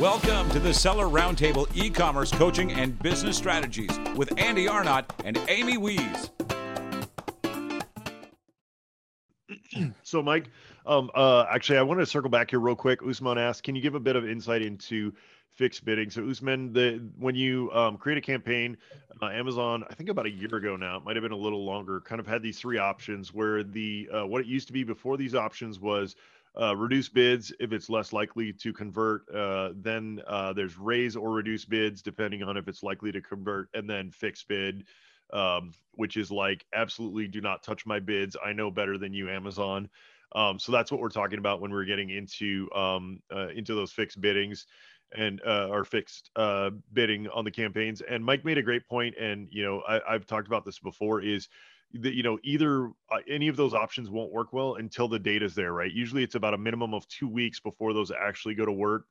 Welcome to the Seller Roundtable e-commerce coaching and business strategies with Andy Arnott and Amy Wees. So, Mike, actually, I want to circle back here real quick. Usman asked, can you give a bit of insight into fixed bidding? So, Usman, when you create a campaign, Amazon, I think about a year ago now, it might have been a little longer, kind of had these three options where what it used to be before these options was reduce bids if it's less likely to convert. Then there's raise or reduce bids depending on if it's likely to convert, and then fixed bid, which is like, absolutely do not touch my bids. I know better than you, Amazon. So that's what we're talking about when we're getting into those fixed biddings and our fixed bidding on the campaigns. And Mike made a great point, and I've talked about this before, is that either any of those options won't work well until the data's there, right? Usually it's about a minimum of 2 weeks before those actually go to work.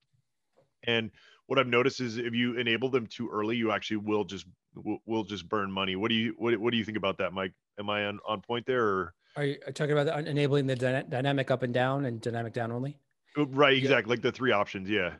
And what I've noticed is if you enable them too early, you actually will just burn money. What do you think about that, Mike? Am I on point there? Or are you talking about enabling the dynamic up and down and dynamic down only? Right, exactly. Yeah. Like the three options, yeah.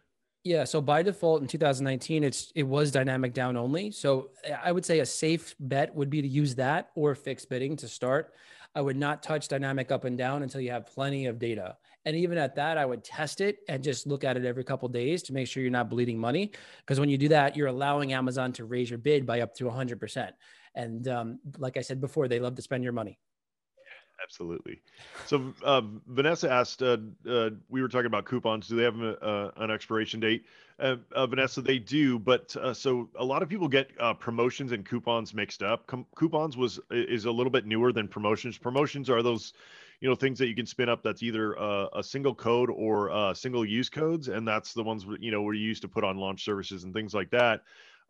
Yeah. So by default in 2019, it was dynamic down only. So I would say a safe bet would be to use that or fixed bidding to start. I would not touch dynamic up and down until you have plenty of data. And even at that, I would test it and just look at it every couple of days to make sure you're not bleeding money. Because when you do that, you're allowing Amazon to raise your bid by up to 100%. And like I said before, they love to spend your money. Absolutely. So Vanessa asked, we were talking about coupons. Do they have an expiration date? Vanessa, they do. But so a lot of people get promotions and coupons mixed up. Coupons is a little bit newer than promotions. Promotions are those, things that you can spin up. That's either a single code or single use codes. And that's the ones, where you used to put on launch services and things like that.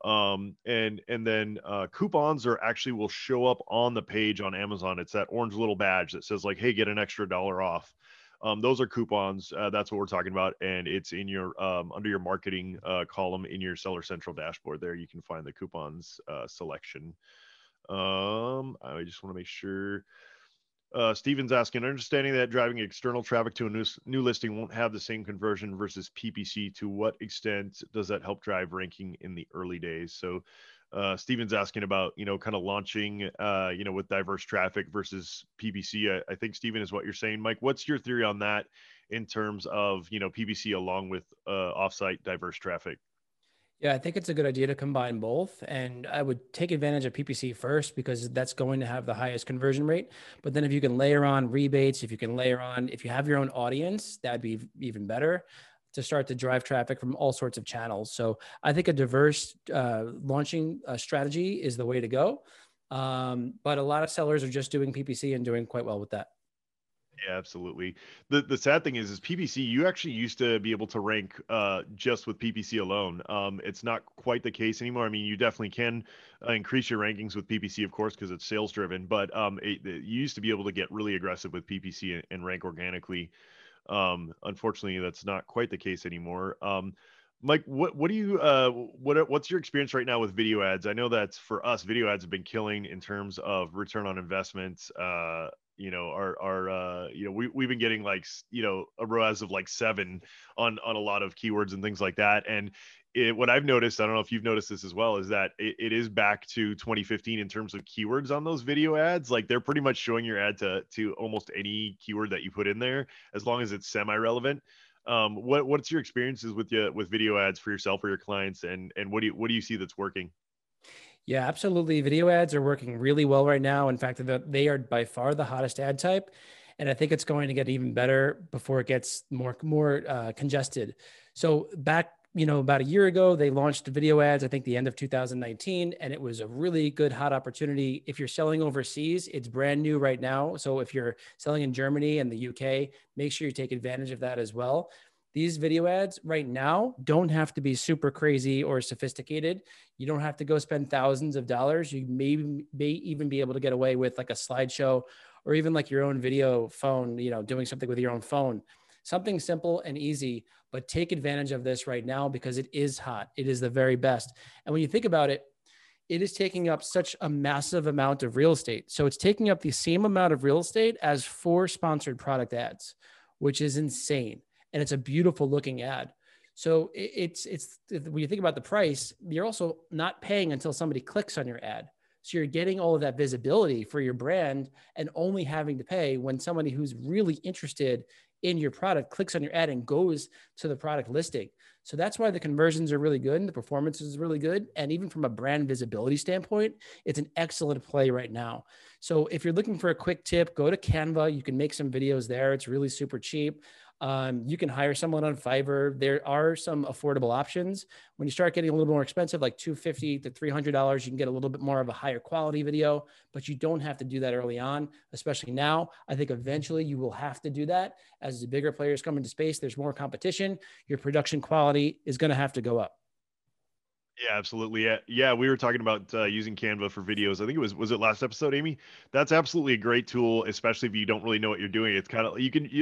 And then coupons are actually will show up on the page on Amazon. It's that orange little badge that says like, hey, get an extra $1 off. Those are coupons. That's what we're talking about. And it's in your, under your marketing, column in your Seller Central dashboard there, you can find the coupons, selection. I just want to make sure, Stephen's asking, understanding that driving external traffic to a new listing won't have the same conversion versus PPC, to what extent does that help drive ranking in the early days? So Stephen's asking about, kind of launching, with diverse traffic versus PPC. I think, Stephen, is what you're saying. Mike, what's your theory on that in terms of, PPC along with offsite diverse traffic? Yeah, I think it's a good idea to combine both. And I would take advantage of PPC first because that's going to have the highest conversion rate. But then if you can layer on rebates, if you have your own audience, that'd be even better to start to drive traffic from all sorts of channels. So I think a diverse launching strategy is the way to go. But a lot of sellers are just doing PPC and doing quite well with that. Yeah, absolutely. The sad thing is PPC, you actually used to be able to rank just with PPC alone. It's not quite the case anymore. I mean, you definitely can increase your rankings with PPC, of course, because it's sales driven, but you used to be able to get really aggressive with PPC and rank organically. Unfortunately, that's not quite the case anymore. Mike, what's your experience right now with video ads? I know that for us, video ads have been killing in terms of return on investments. We've been getting like, a ROAS of like 7 on a lot of keywords and things like that. And what I've noticed, I don't know if you've noticed this as well, is that it is back to 2015 in terms of keywords on those video ads. Like they're pretty much showing your ad to almost any keyword that you put in there, as long as it's semi-relevant. What's your experiences with video ads for yourself or your clients? And what do you see that's working? Yeah, absolutely. Video ads are working really well right now. In fact, they are by far the hottest ad type. And I think it's going to get even better before it gets more congested. So back, about a year ago, they launched video ads, I think the end of 2019, and it was a really good hot opportunity. If you're selling overseas, it's brand new right now. So if you're selling in Germany and the UK, make sure you take advantage of that as well. These video ads right now don't have to be super crazy or sophisticated. You don't have to go spend thousands of dollars. You may even be able to get away with like a slideshow or even like your own video phone, doing something with your own phone, something simple and easy, but take advantage of this right now because it is hot. It is the very best. And when you think about it, it is taking up such a massive amount of real estate. So it's taking up the same amount of real estate as 4 sponsored product ads, which is insane. And it's a beautiful looking ad. So it's when you think about the price, you're also not paying until somebody clicks on your ad. So you're getting all of that visibility for your brand and only having to pay when somebody who's really interested in your product clicks on your ad and goes to the product listing. So that's why the conversions are really good and the performance is really good. And even from a brand visibility standpoint, it's an excellent play right now. So if you're looking for a quick tip, go to Canva. You can make some videos there. It's really super cheap. You can hire someone on Fiverr. There are some affordable options. When you start getting a little more expensive, like $250 to $300, you can get a little bit more of a higher quality video, but you don't have to do that early on, especially now. I think eventually you will have to do that as the bigger players come into space. There's more competition. Your production quality is going to have to go up. Yeah, absolutely. Yeah, we were talking about using Canva for videos. I think it was it last episode, Amy? That's absolutely a great tool, especially if you don't really know what you're doing. It's kind of,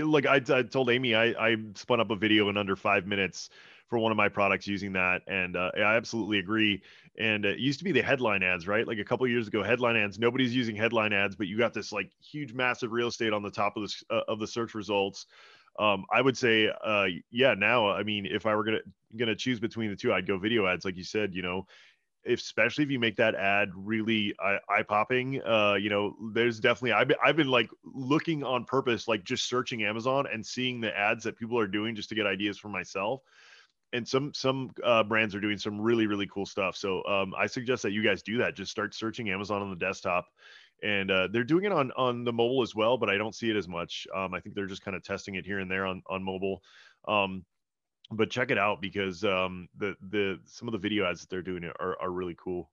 like I told Amy, I spun up a video in under 5 minutes for one of my products using that. And I absolutely agree. And it used to be the headline ads, right? Like a couple of years ago, headline ads, nobody's using headline ads, but you got this like huge, massive real estate on the top of the search results. I would say, yeah, now, I mean, if I were going to choose between the two, I'd go video ads. Like you said, especially if you make that ad really eye popping, there's definitely, I've been like looking on purpose, like just searching Amazon and seeing the ads that people are doing just to get ideas for myself. And some brands are doing some really, really cool stuff. So, I suggest that you guys do that. Just start searching Amazon on the desktop. And they're doing it on the mobile as well, but I don't see it as much. I think they're just kind of testing it here and there on mobile. But check it out because some of the video ads that they're doing are really cool.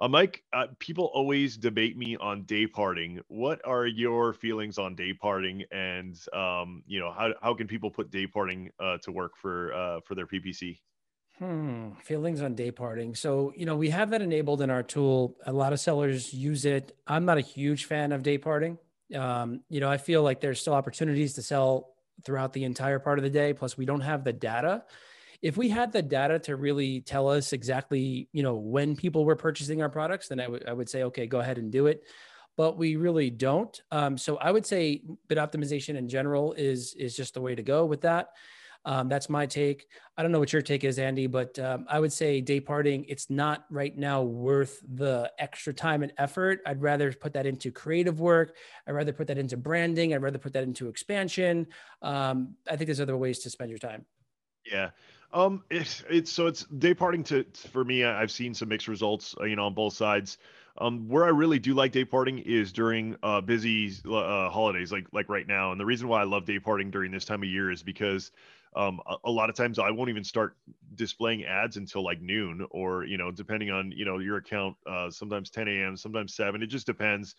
Mike, people always debate me on day parting. What are your feelings on day parting? And how can people put day parting to work for their PPC? Feelings on day parting. So, we have that enabled in our tool. A lot of sellers use it. I'm not a huge fan of day parting. I feel like there's still opportunities to sell throughout the entire part of the day. Plus we don't have the data. If we had the data to really tell us exactly, when people were purchasing our products, then I would say, okay, go ahead and do it. But we really don't. So I would say bid optimization in general is just the way to go with that. That's my take. I don't know what your take is, Andy, but I would say day parting, it's not right now worth the extra time and effort. I'd rather put that into creative work. I'd rather put that into branding. I'd rather put that into expansion. I think there's other ways to spend your time. Yeah. It's day parting for me, I've seen some mixed results, on both sides. Where I really do like day parting is during busy holidays, like right now. And the reason why I love day parting during this time of year is because a lot of times I won't even start displaying ads until like noon or, depending on, your account, sometimes 10 a.m., sometimes 7. It just depends.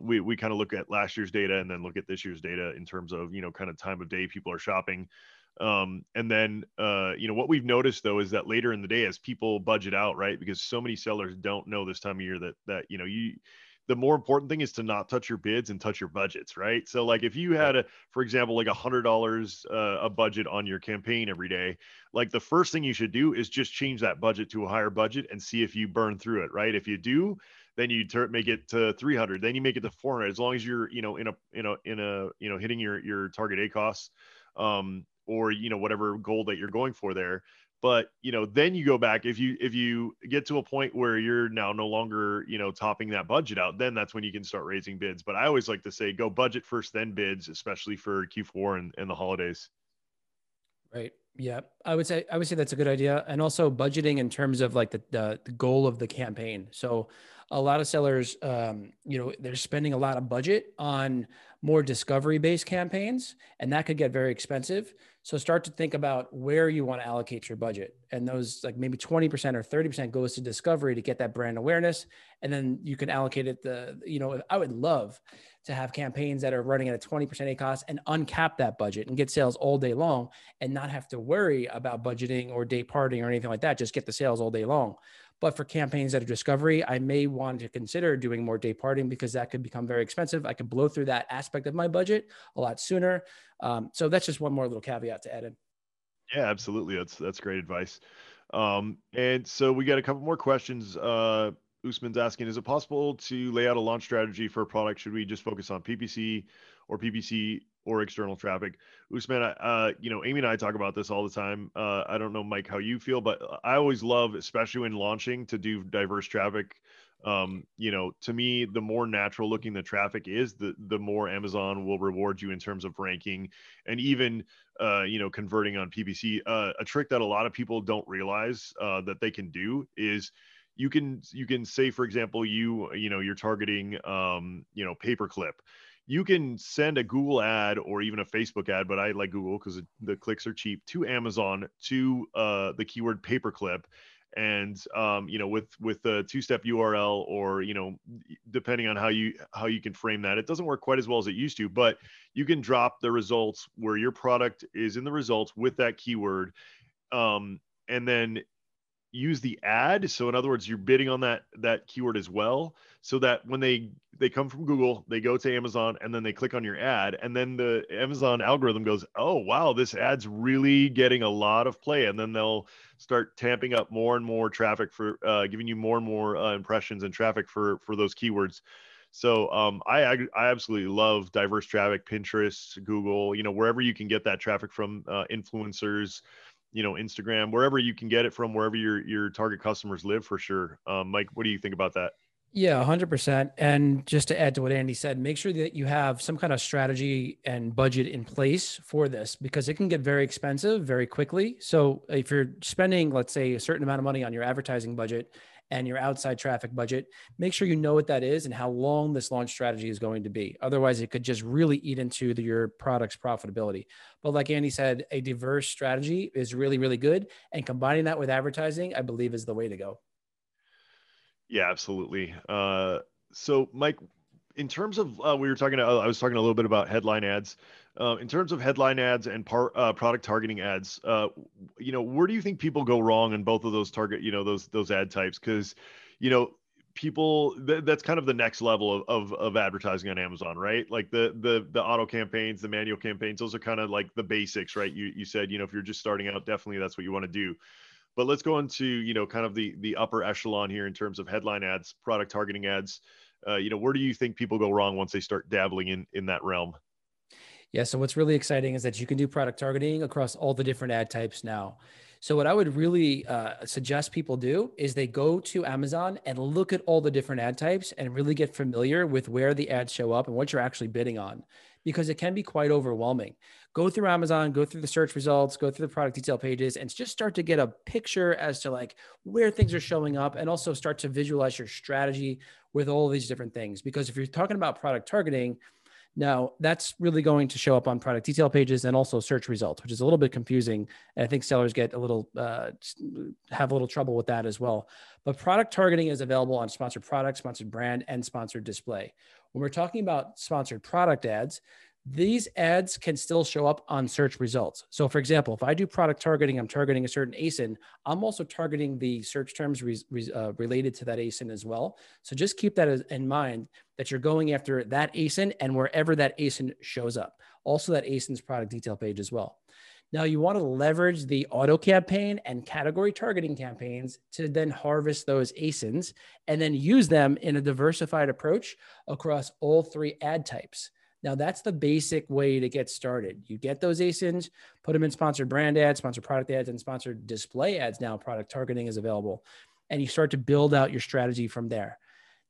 We kind of look at last year's data and then look at this year's data in terms of, kind of time of day people are shopping. And then, what we've noticed though, is that later in the day, as people budget out, right? Because so many sellers don't know this time of year that, the more important thing is to not touch your bids and touch your budgets, right? So like if you had for example, like $100 a budget on your campaign every day, like the first thing you should do is just change that budget to a higher budget and see if you burn through it, right? If you do, then you make it to 300, then you make it to 400, as long as you're, hitting your target ACOS, or, whatever goal that you're going for there. But, then you go back, if you get to a point where you're now no longer, topping that budget out, then that's when you can start raising bids. But I always like to say, go budget first, then bids, especially for Q4 and the holidays. Right. Yeah. I would say that's a good idea. And also budgeting in terms of like the goal of the campaign. So a lot of sellers, they're spending a lot of budget on more discovery-based campaigns, and that could get very expensive. So start to think about where you want to allocate your budget. And those like maybe 20% or 30% goes to discovery to get that brand awareness. And then you can allocate it I would love to have campaigns that are running at a 20% ACOS and uncap that budget and get sales all day long and not have to worry about budgeting or day parting or anything like that. Just get the sales all day long. But for campaigns that are discovery, I may want to consider doing more day parting because that could become very expensive. I could blow through that aspect of my budget a lot sooner. So that's just one more little caveat to add in. Yeah, absolutely. That's great advice. And so we got a couple more questions. Usman's asking, is it possible to lay out a launch strategy for a product? Should we just focus on PPC or PPC or external traffic. Usman, you know, Amy and I talk about this all the time. I don't know, Mike, how you feel, but I always love, especially when launching, to do diverse traffic. You know, to me, the more natural looking the traffic is, the more Amazon will reward you in terms of ranking and even, you know, converting on PPC. A trick that a lot of people don't realize that they can do is you can say, for example, you know, you're targeting, you know, paperclip. You can send a Google ad or even a Facebook ad, but I like Google because the clicks are cheap, to Amazon, to the keyword paperclip. And, you know, with a two-step URL, or, you know, depending on how you can frame that, it doesn't work quite as well as it used to, but you can drop the results where your product is in the results with that keyword. And then use the ad. So in other words, you're bidding on that keyword as well, so that when they come from Google, they go to Amazon, and then they click on your ad. And then the Amazon algorithm goes, oh, wow, this ad's really getting a lot of play. And then they'll start tamping up more and more traffic for giving you more and more impressions and traffic for those keywords. So I absolutely love diverse traffic, Pinterest, Google, you know, wherever you can get that traffic from, influencers, you know, Instagram, wherever you can get it from, wherever your target customers live, for sure. Mike, what do you think about that? Yeah, 100%. And just to add to what Andy said, make sure that you have some kind of strategy and budget in place for this, because it can get very expensive very quickly. So if you're spending, let's say, a certain amount of money on your advertising budget and your outside traffic budget, make sure you know what that is and how long this launch strategy is going to be. Otherwise, it could just really eat into your product's profitability. But like Andy said, a diverse strategy is really, really good. And combining that with advertising, I believe, is the way to go. Yeah, absolutely. So Mike, in terms of, I was talking a little bit about headline ads. In terms of headline ads and product targeting ads, you know, where do you think people go wrong in both of those target, you know, those ad types? Because, you know, people, that's kind of the next level of advertising on Amazon, right? Like the auto campaigns, the manual campaigns, those are kind of like the basics, right? You said, you know, if you're just starting out, definitely that's what you want to do. But let's go into, you know, kind of the upper echelon here in terms of headline ads, product targeting ads. You know, where do you think people go wrong once they start dabbling in that realm? Yeah. So what's really exciting is that you can do product targeting across all the different ad types now. So what I would really suggest people do is they go to Amazon and look at all the different ad types and really get familiar with where the ads show up and what you're actually bidding on, because it can be quite overwhelming. Go through Amazon, go through the search results, go through the product detail pages, and just start to get a picture as to like where things are showing up, and also start to visualize your strategy with all these different things. Because if you're talking about product targeting, now that's really going to show up on product detail pages and also search results, which is a little bit confusing. And I think sellers get have a little trouble with that as well. But product targeting is available on sponsored product, sponsored brand, and sponsored display. When we're talking about sponsored product ads, these ads can still show up on search results. So for example, if I do product targeting, I'm targeting a certain ASIN, I'm also targeting the search terms related to that ASIN as well. So just keep that in mind, that you're going after that ASIN and wherever that ASIN shows up. Also that ASIN's product detail page as well. Now you want to leverage the auto campaign and category targeting campaigns to then harvest those ASINs and then use them in a diversified approach across all three ad types. Now that's the basic way to get started. You get those ASINs, put them in sponsored brand ads, sponsored product ads, and sponsored display ads. Now product targeting is available, and you start to build out your strategy from there.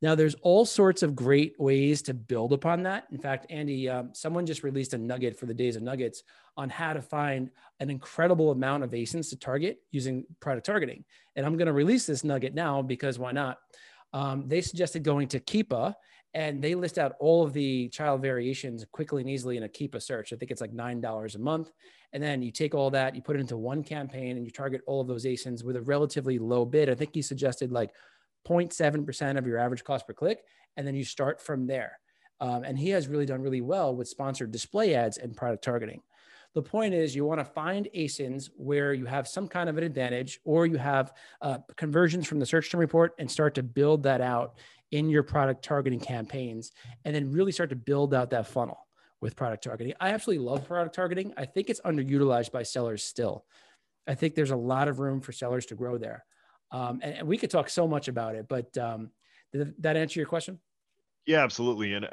Now there's all sorts of great ways to build upon that. In fact, Andy, someone just released a nugget for the Days of Nuggets on how to find an incredible amount of ASINs to target using product targeting. And I'm gonna release this nugget now, because why not? They suggested going to Keepa, and they list out all of the child variations quickly and easily in a Keepa search. I think it's like $9 a month. And then you take all that, you put it into one campaign, and you target all of those ASINs with a relatively low bid. I think he suggested like 0.7% of your average cost per click. And then you start from there. And he has really done really well with sponsored display ads and product targeting. The point is, you want to find ASINs where you have some kind of an advantage, or you have conversions from the search term report, and start to build that out in your product targeting campaigns, and then really start to build out that funnel with product targeting. I absolutely love product targeting. I think it's underutilized by sellers still. I think there's a lot of room for sellers to grow there. And we could talk so much about it, but did that answer your question? Yeah, absolutely. And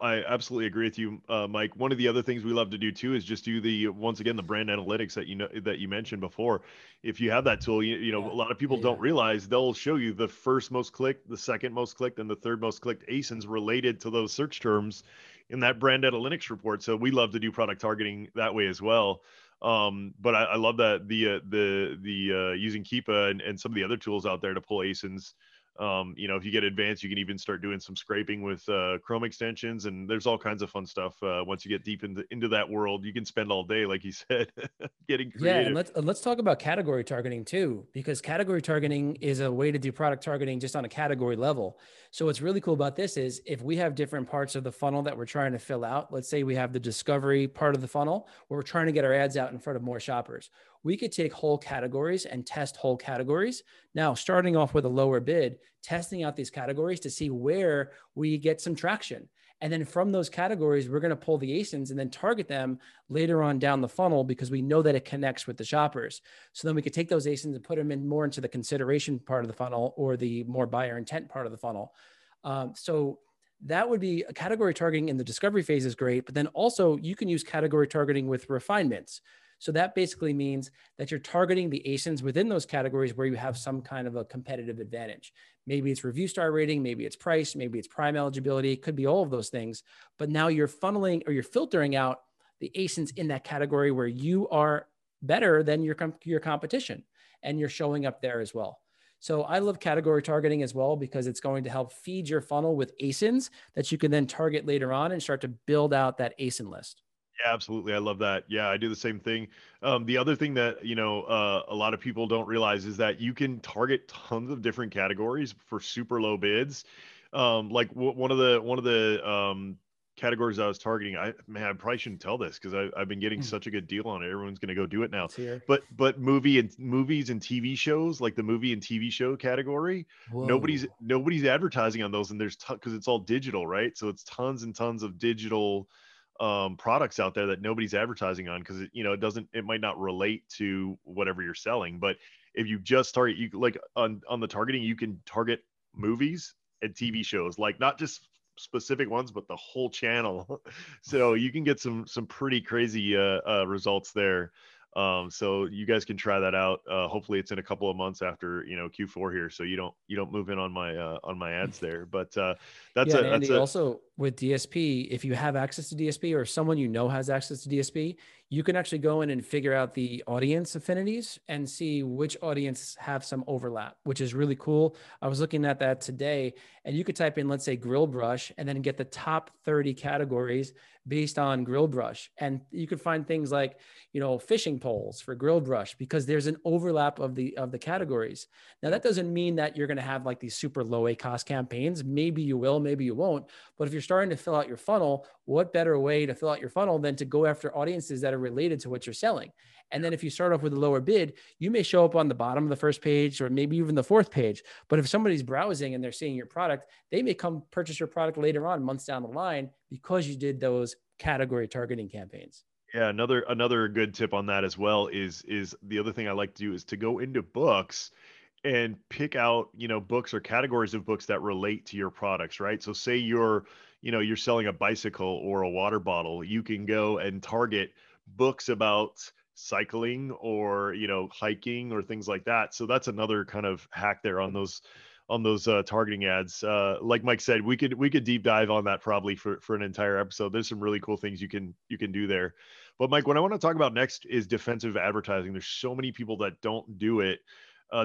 I absolutely agree with you, Mike. One of the other things we love to do too is just do the, once again, the brand analytics that you mentioned before. If you have that tool, you know, a lot of people don't realize they'll show you the first most clicked, the second most clicked, and the third most clicked ASINs related to those search terms in that brand analytics report. So we love to do product targeting that way as well. But I love that using Keepa and some of the other tools out there to pull ASINs. You know, if you get advanced, you can even start doing some scraping with Chrome extensions, and there's all kinds of fun stuff. Once you get deep into that world, you can spend all day, like you said, getting creative. Yeah, and let's talk about category targeting too, because category targeting is a way to do product targeting just on a category level. So what's really cool about this is if we have different parts of the funnel that we're trying to fill out, let's say we have the discovery part of the funnel where we're trying to get our ads out in front of more shoppers. We could take whole categories and test whole categories. Now, starting off with a lower bid, testing out these categories to see where we get some traction. And then from those categories, we're going to pull the ASINs and then target them later on down the funnel because we know that it connects with the shoppers. So then we could take those ASINs and put them in more into the consideration part of the funnel or the more buyer intent part of the funnel. So that would be a category targeting in the discovery phase is great, but then also you can use category targeting with refinements. So that basically means that you're targeting the ASINs within those categories where you have some kind of a competitive advantage. Maybe it's review star rating, maybe it's price, maybe it's prime eligibility, it could be all of those things. But now you're funneling or you're filtering out the ASINs in that category where you are better than your competition, and you're showing up there as well. So I love category targeting as well because it's going to help feed your funnel with ASINs that you can then target later on and start to build out that ASIN list. Yeah, absolutely. I love that. Yeah, I do the same thing. The other thing that, you know, a lot of people don't realize is that you can target tons of different categories for super low bids. Like one of the categories I was targeting, I probably shouldn't tell this because I've been getting such a good deal on it. Everyone's going to go do it now. But movies and TV shows, like the movie and TV show category, nobody's advertising on those, and there's because it's all digital, right? So it's tons and tons of digital products out there that nobody's advertising on because it might not relate to whatever you're selling. But if you just target, you like on the targeting, you can target movies and TV shows, like not just specific ones, but the whole channel. So you can get some pretty crazy results there. So you guys can try that out. Hopefully it's in a couple of months after, Q4 here. So you don't move in on my ads there, but, Andy, also with DSP, if you have access to DSP or someone, has access to DSP, you can actually go in and figure out the audience affinities and see which audience have some overlap, which is really cool. I was looking at that today, and you could type in, let's say, grill brush, and then get the top 30 categories based on grill brush. And you could find things like, fishing poles for grill brush, because there's an overlap of the categories. Now, that doesn't mean that you're going to have like these super low ACOS campaigns. Maybe you will, maybe you won't. But if you're starting to fill out your funnel, what better way to fill out your funnel than to go after audiences that are related to what you're selling? And then if you start off with a lower bid, you may show up on the bottom of the first page or maybe even the fourth page. But if somebody's browsing and they're seeing your product, they may come purchase your product later on, months down the line, because you did those category targeting campaigns. Yeah, another good tip on that as well is the other thing I like to do is to go into books and pick out, books or categories of books that relate to your products, right? So say you're selling a bicycle or a water bottle, you can go and target books about cycling or, hiking or things like that. So that's another kind of hack there on those targeting ads. Like Mike said, we could deep dive on that probably for an entire episode. There's some really cool things you can do there. But Mike, what I want to talk about next is defensive advertising. There's so many people that don't do it,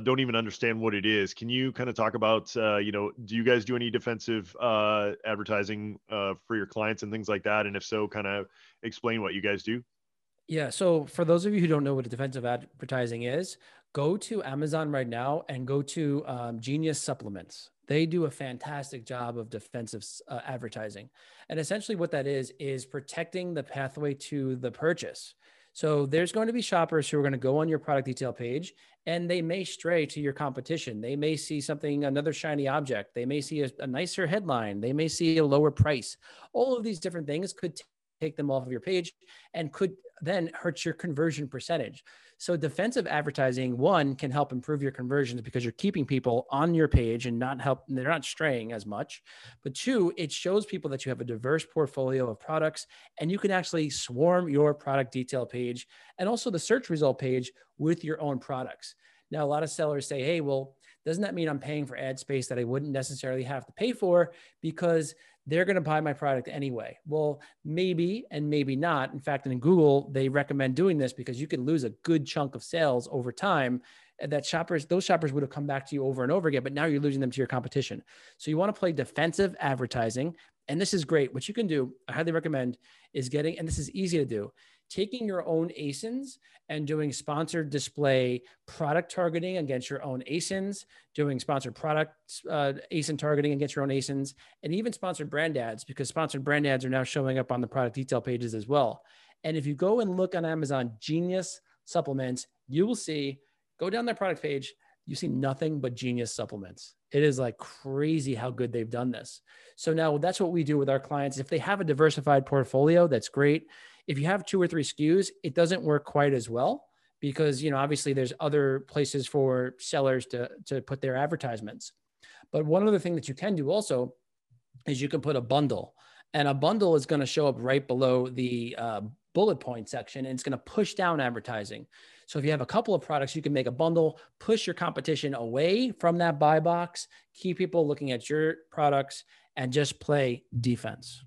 don't even understand what it is. Can you kind of talk about, do you guys do any defensive advertising for your clients and things like that? And if so, kind of explain what you guys do. Yeah. So for those of you who don't know what a defensive advertising is, go to Amazon right now and go to Genius Supplements. They do a fantastic job of defensive advertising. And essentially what that is protecting the pathway to the purchase. So there's going to be shoppers who are going to go on your product detail page, and they may stray to your competition. They may see another shiny object. They may see a nicer headline. They may see a lower price. All of these different things could take them off of your page and could then hurt your conversion percentage. So defensive advertising, one, can help improve your conversions because you're keeping people on your page and they're not straying as much. But two, it shows people that you have a diverse portfolio of products and you can actually swarm your product detail page and also the search result page with your own products. Now, a lot of sellers say, hey, well, doesn't that mean I'm paying for ad space that I wouldn't necessarily have to pay for because they're going to buy my product anyway? Well, maybe and maybe not. In fact, in Google, they recommend doing this because you can lose a good chunk of sales over time that those shoppers would have come back to you over and over again, but now you're losing them to your competition. So you want to play defensive advertising. And this is great. What you can do, I highly recommend, is getting, and this is easy to do, taking your own ASINs and doing sponsored display product targeting against your own ASINs, doing sponsored product ASIN targeting against your own ASINs, and even sponsored brand ads, because sponsored brand ads are now showing up on the product detail pages as well. And if you go and look on Amazon, Genius Supplements, you will see, go down their product page, you see nothing but Genius Supplements. It is like crazy how good they've done this. So now that's what we do with our clients. If they have a diversified portfolio, that's great. If you have 2 or 3 SKUs, it doesn't work quite as well because, you know, obviously there's other places for sellers to put their advertisements. But one other thing that you can do also is you can put a bundle, and a bundle is going to show up right below the bullet point section, and it's going to push down advertising. So if you have a couple of products, you can make a bundle, push your competition away from that buy box, keep people looking at your products, and just play defense.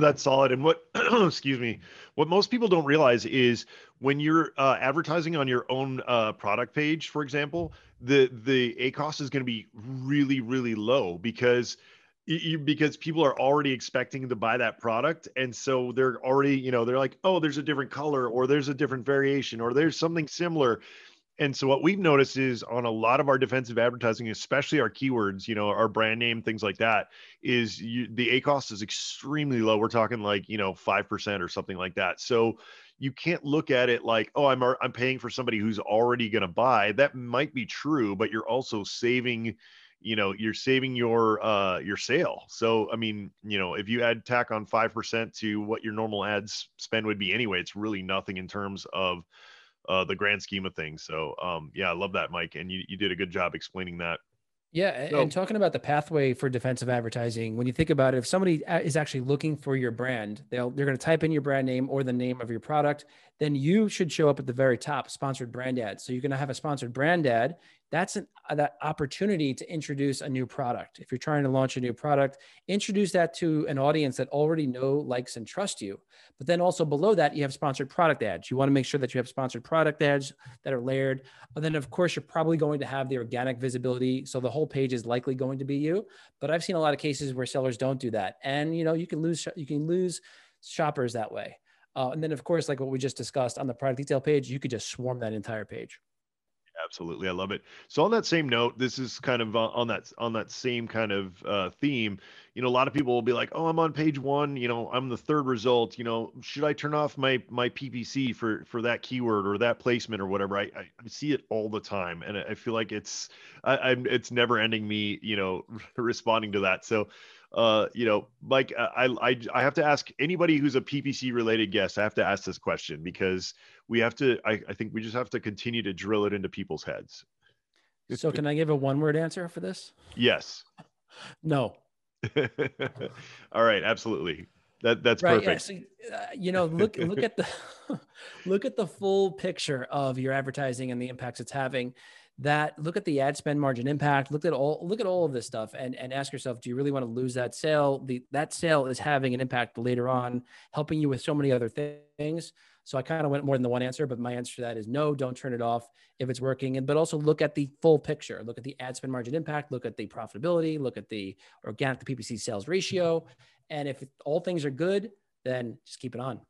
That's solid. And what, excuse me, what most people don't realize is when you're advertising on your own product page, for example, the ACOS is going to be really, really low because people are already expecting to buy that product. And so they're already, you know, they're like, oh, there's a different color, or there's a different variation, or there's something similar. And so what we've noticed is on a lot of our defensive advertising, especially our keywords, you know, our brand name, things like that, is the ACOS is extremely low. We're talking like, you know, 5% or something like that. So you can't look at it like, oh, I'm paying for somebody who's already going to buy. That might be true, but you're also saving, you know, you're saving your sale. So, I mean, you know, if you add tack on 5% to what your normal ads spend would be anyway, it's really nothing in terms of the grand scheme of things. So, yeah, I love that, Mike. And you did a good job explaining that. Yeah. So, and talking about the pathway for defensive advertising, when you think about it, if somebody is actually looking for your brand, they're going to type in your brand name or the name of your product, then you should show up at the very top, sponsored brand ad. So you're going to have a sponsored brand ad. That's that opportunity to introduce a new product. If you're trying to launch a new product, introduce that to an audience that already know, likes, and trust you. But then also below that, you have sponsored product ads. You want to make sure that you have sponsored product ads that are layered. And then, of course, you're probably going to have the organic visibility. So the whole page is likely going to be you. But I've seen a lot of cases where sellers don't do that. And, you know, you can lose shoppers that way. And then, of course, like what we just discussed on the product detail page, you could just swarm that entire page. Absolutely. I love it. So on that same note, this is kind of on that same kind of theme, you know, a lot of people will be like, oh, I'm on page 1, you know, I'm the third result, you know, should I turn off my PPC for that keyword or that placement or whatever? I see it all the time. And I feel like it's never ending me, you know, responding to that. So, you know, Mike, I have to ask anybody who's a PPC related guest, I have to ask this question because we have to, I think we just have to continue to drill it into people's heads. So can I give a 1-word answer for this? Yes. No. All right. Absolutely. That's right, perfect. Yeah. So, you know, look at the, look at the full picture of your advertising and the impacts it's having. Look at the ad spend margin impact, look at all of this stuff and ask yourself, do you really want to lose that sale? That sale is having an impact later on, helping you with so many other things. So I kind of went more than the one answer, but my answer to that is no, don't turn it off if it's working. But also look at the full picture, look at the ad spend margin impact, look at the profitability, look at the organic to PPC sales ratio. And if all things are good, then just keep it on.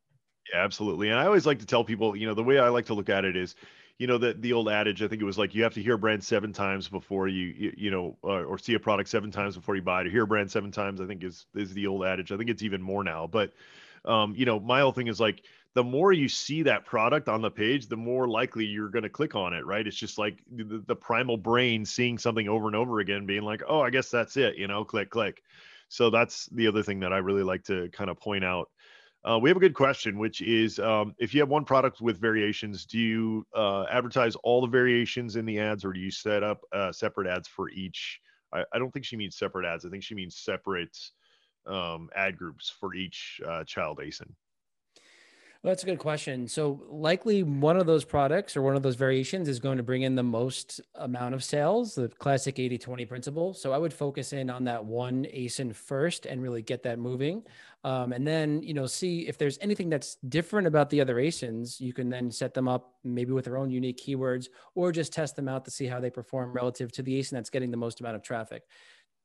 Yeah, absolutely. And I always like to tell people, you know, the way I like to look at it is, you know, the old adage, I think it was like, you have to hear a brand 7 times before or see a product 7 times before you buy it, or hear a brand 7 times, I think is the old adage. I think it's even more now, but you know, my whole thing is like, the more you see that product on the page, the more likely you're going to click on it, right? It's just like the primal brain seeing something over and over again, being like, oh, I guess that's it, you know, click. So that's the other thing that I really like to kind of point out. We have a good question, which is, if you have one product with variations, do you advertise all the variations in the ads, or do you set up separate ads for each? I don't think she means separate ads. I think she means separate ad groups for each child ASIN. Well, that's a good question. So likely one of those products or one of those variations is going to bring in the most amount of sales, the classic 80-20 principle. So I would focus in on that one ASIN first and really get that moving. And then, you know, see if there's anything that's different about the other ASINs, you can then set them up maybe with their own unique keywords or just test them out to see how they perform relative to the ASIN that's getting the most amount of traffic.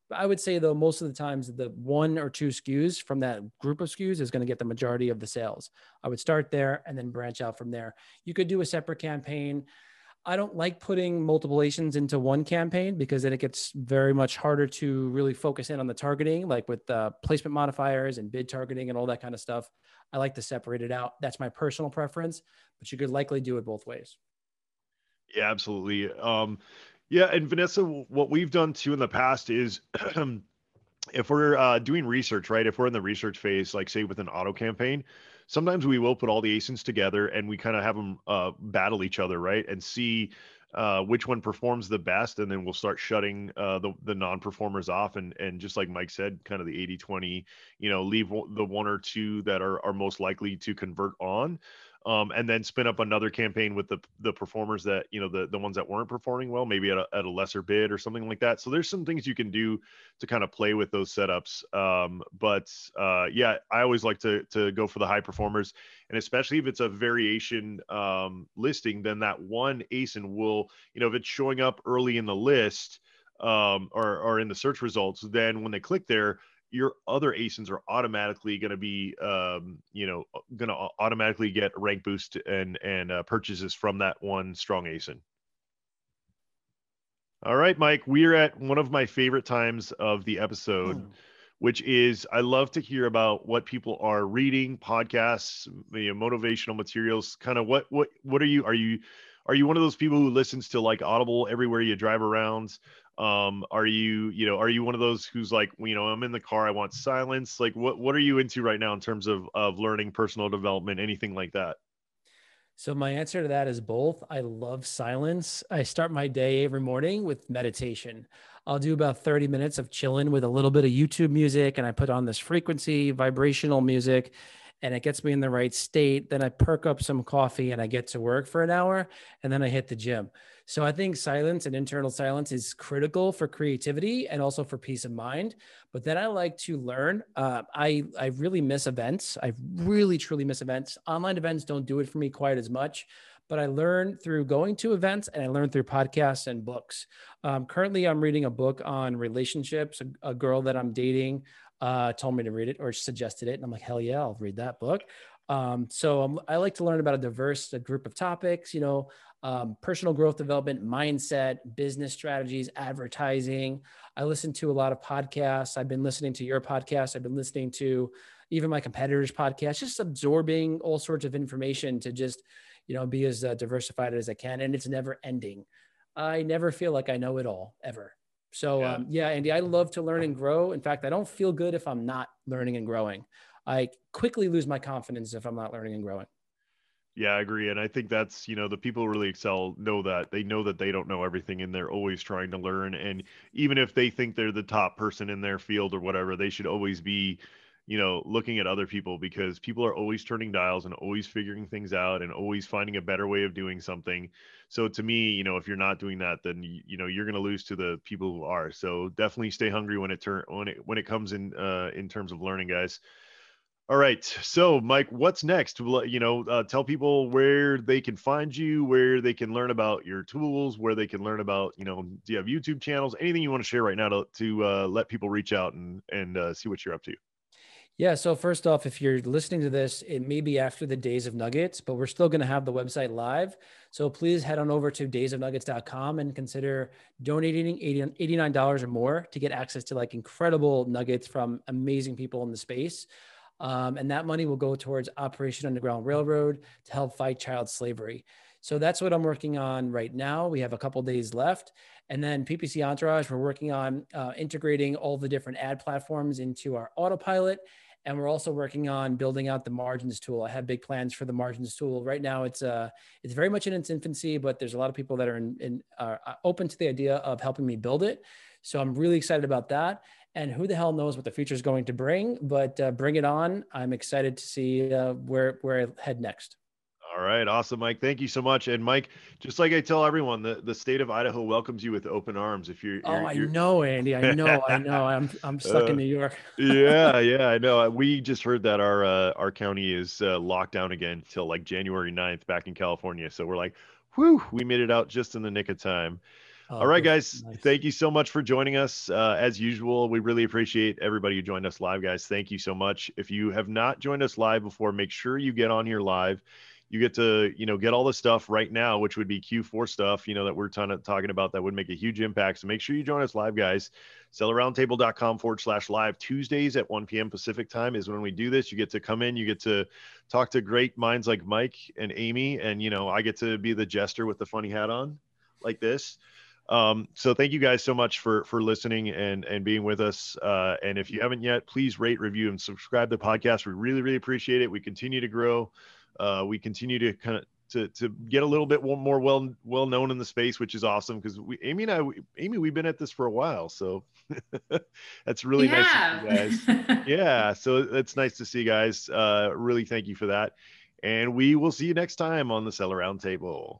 I would say though, most of the times the one or two SKUs from that group of SKUs is going to get the majority of the sales. I would start there and then branch out from there. You could do a separate campaign. I don't like putting multiple ASINs into one campaign because then it gets very much harder to really focus in on the targeting, like with placement modifiers and bid targeting and all that kind of stuff. I like to separate it out. That's my personal preference, but you could likely do it both ways. Yeah, absolutely. Yeah, and Vanessa, what we've done too in the past is if we're doing research, right? If we're in the research phase, like say with an auto campaign, sometimes we will put all the ASINs together and we kind of have them battle each other, right? And see which one performs the best. And then we'll start shutting the non-performers off. And just like Mike said, kind of the 80-20, you know, leave the one or two that are most likely to convert on. And then spin up another campaign with the performers that, you know, the ones that weren't performing well, maybe at a lesser bid or something like that. So there's some things you can do to kind of play with those setups. Yeah, I always like to go for the high performers. And especially if it's a variation listing, then that one ASIN will, you know, if it's showing up early in the list or in the search results, then when they click there, your other ASINs are automatically going to be, going to automatically get a rank boost and purchases from that one strong ASIN. All right, Mike, we're at one of my favorite times of the episode, which is I love to hear about what people are reading, podcasts, you know, motivational materials. Kind of what are you one of those people who listens to like Audible everywhere you drive around? Are you one of those who's like, you know, I'm in the car, I want silence. Like what are you into right now in terms of learning, personal development, anything like that? So my answer to that is both. I love silence. I start my day every morning with meditation. I'll do about 30 minutes of chilling with a little bit of YouTube music. And I put on this frequency vibrational music and it gets me in the right state. Then I perk up some coffee and I get to work for an hour and then I hit the gym. So I think silence and internal silence is critical for creativity and also for peace of mind. But then I like to learn. I really miss events. I really, truly miss events. Online events don't do it for me quite as much, but I learn through going to events and I learn through podcasts and books. Currently, I'm reading a book on relationships. A girl that I'm dating told me to read it or suggested it. And I'm like, hell yeah, I'll read that book. I like to learn about a group of topics, you know, personal growth development, mindset, business strategies, advertising. I listen to a lot of podcasts. I've been listening to your podcast. I've been listening to even my competitors' podcasts, just absorbing all sorts of information to just, you know, be as diversified as I can. And it's never ending. I never feel like I know it all ever. So yeah, Andy, I love to learn and grow. In fact, I don't feel good if I'm not learning and growing. I quickly lose my confidence if I'm not learning and growing. Yeah, I agree. And I think that's, you know, the people who really excel know that they don't know everything and they're always trying to learn. And even if they think they're the top person in their field or whatever, they should always be, you know, looking at other people, because people are always turning dials and always figuring things out and always finding a better way of doing something. So to me, you know, if you're not doing that, then, you know, you're going to lose to the people who are. So definitely stay hungry when it comes in terms of learning, guys. All right. So Mike, what's next? You know, tell people where they can find you, where they can learn about your tools, where they can learn about, you know, do you have YouTube channels, anything you want to share right now to let people reach out and see what you're up to? Yeah. So first off, if you're listening to this, it may be after the Days of Nuggets, but we're still going to have the website live. So please head on over to daysofnuggets.com and consider donating $89 or more to get access to like incredible nuggets from amazing people in the space. And that money will go towards Operation Underground Railroad to help fight child slavery. So that's what I'm working on right now. We have a couple days left. And then PPC Entourage, we're working on integrating all the different ad platforms into our autopilot. And we're also working on building out the margins tool. I have big plans for the margins tool. Right now, it's very much in its infancy, but there's a lot of people that are are open to the idea of helping me build it. So I'm really excited about that. And who the hell knows what the future is going to bring, but bring it on. I'm excited to see where I head next. All right. Awesome, Mike. Thank you so much. And Mike, just like I tell everyone, the state of Idaho welcomes you with open arms. If you're, I know, Andy, I know. I'm stuck in New York. Yeah. I know. We just heard that our county is locked down again till like January 9th back in California. So we're like, whew, we made it out just in the nick of time. Oh, all right, guys. Nice. Thank you so much for joining us. As usual, we really appreciate everybody who joined us live, guys. Thank you so much. If you have not joined us live before, make sure you get on here live. You get to, get all the stuff right now, which would be Q4 stuff, that we're talking about that would make a huge impact. So make sure you join us live, guys. SellerRoundtable.com/live. Tuesdays at 1 p.m. Pacific time is when we do this. You get to come in, you get to talk to great minds like Mike and Amy. And, I get to be the jester with the funny hat on like this. So thank you guys so much for listening and being with us. And if you haven't yet, please rate, review, and subscribe to the podcast. We really, really appreciate it. We continue to grow. We continue to kind of get a little bit more well known in the space, which is awesome because Amy and I, we've been at this for a while, so that's really nice to see you guys. Yeah, so it's nice to see you guys. Really, thank you for that, and we will see you next time on the Seller Roundtable.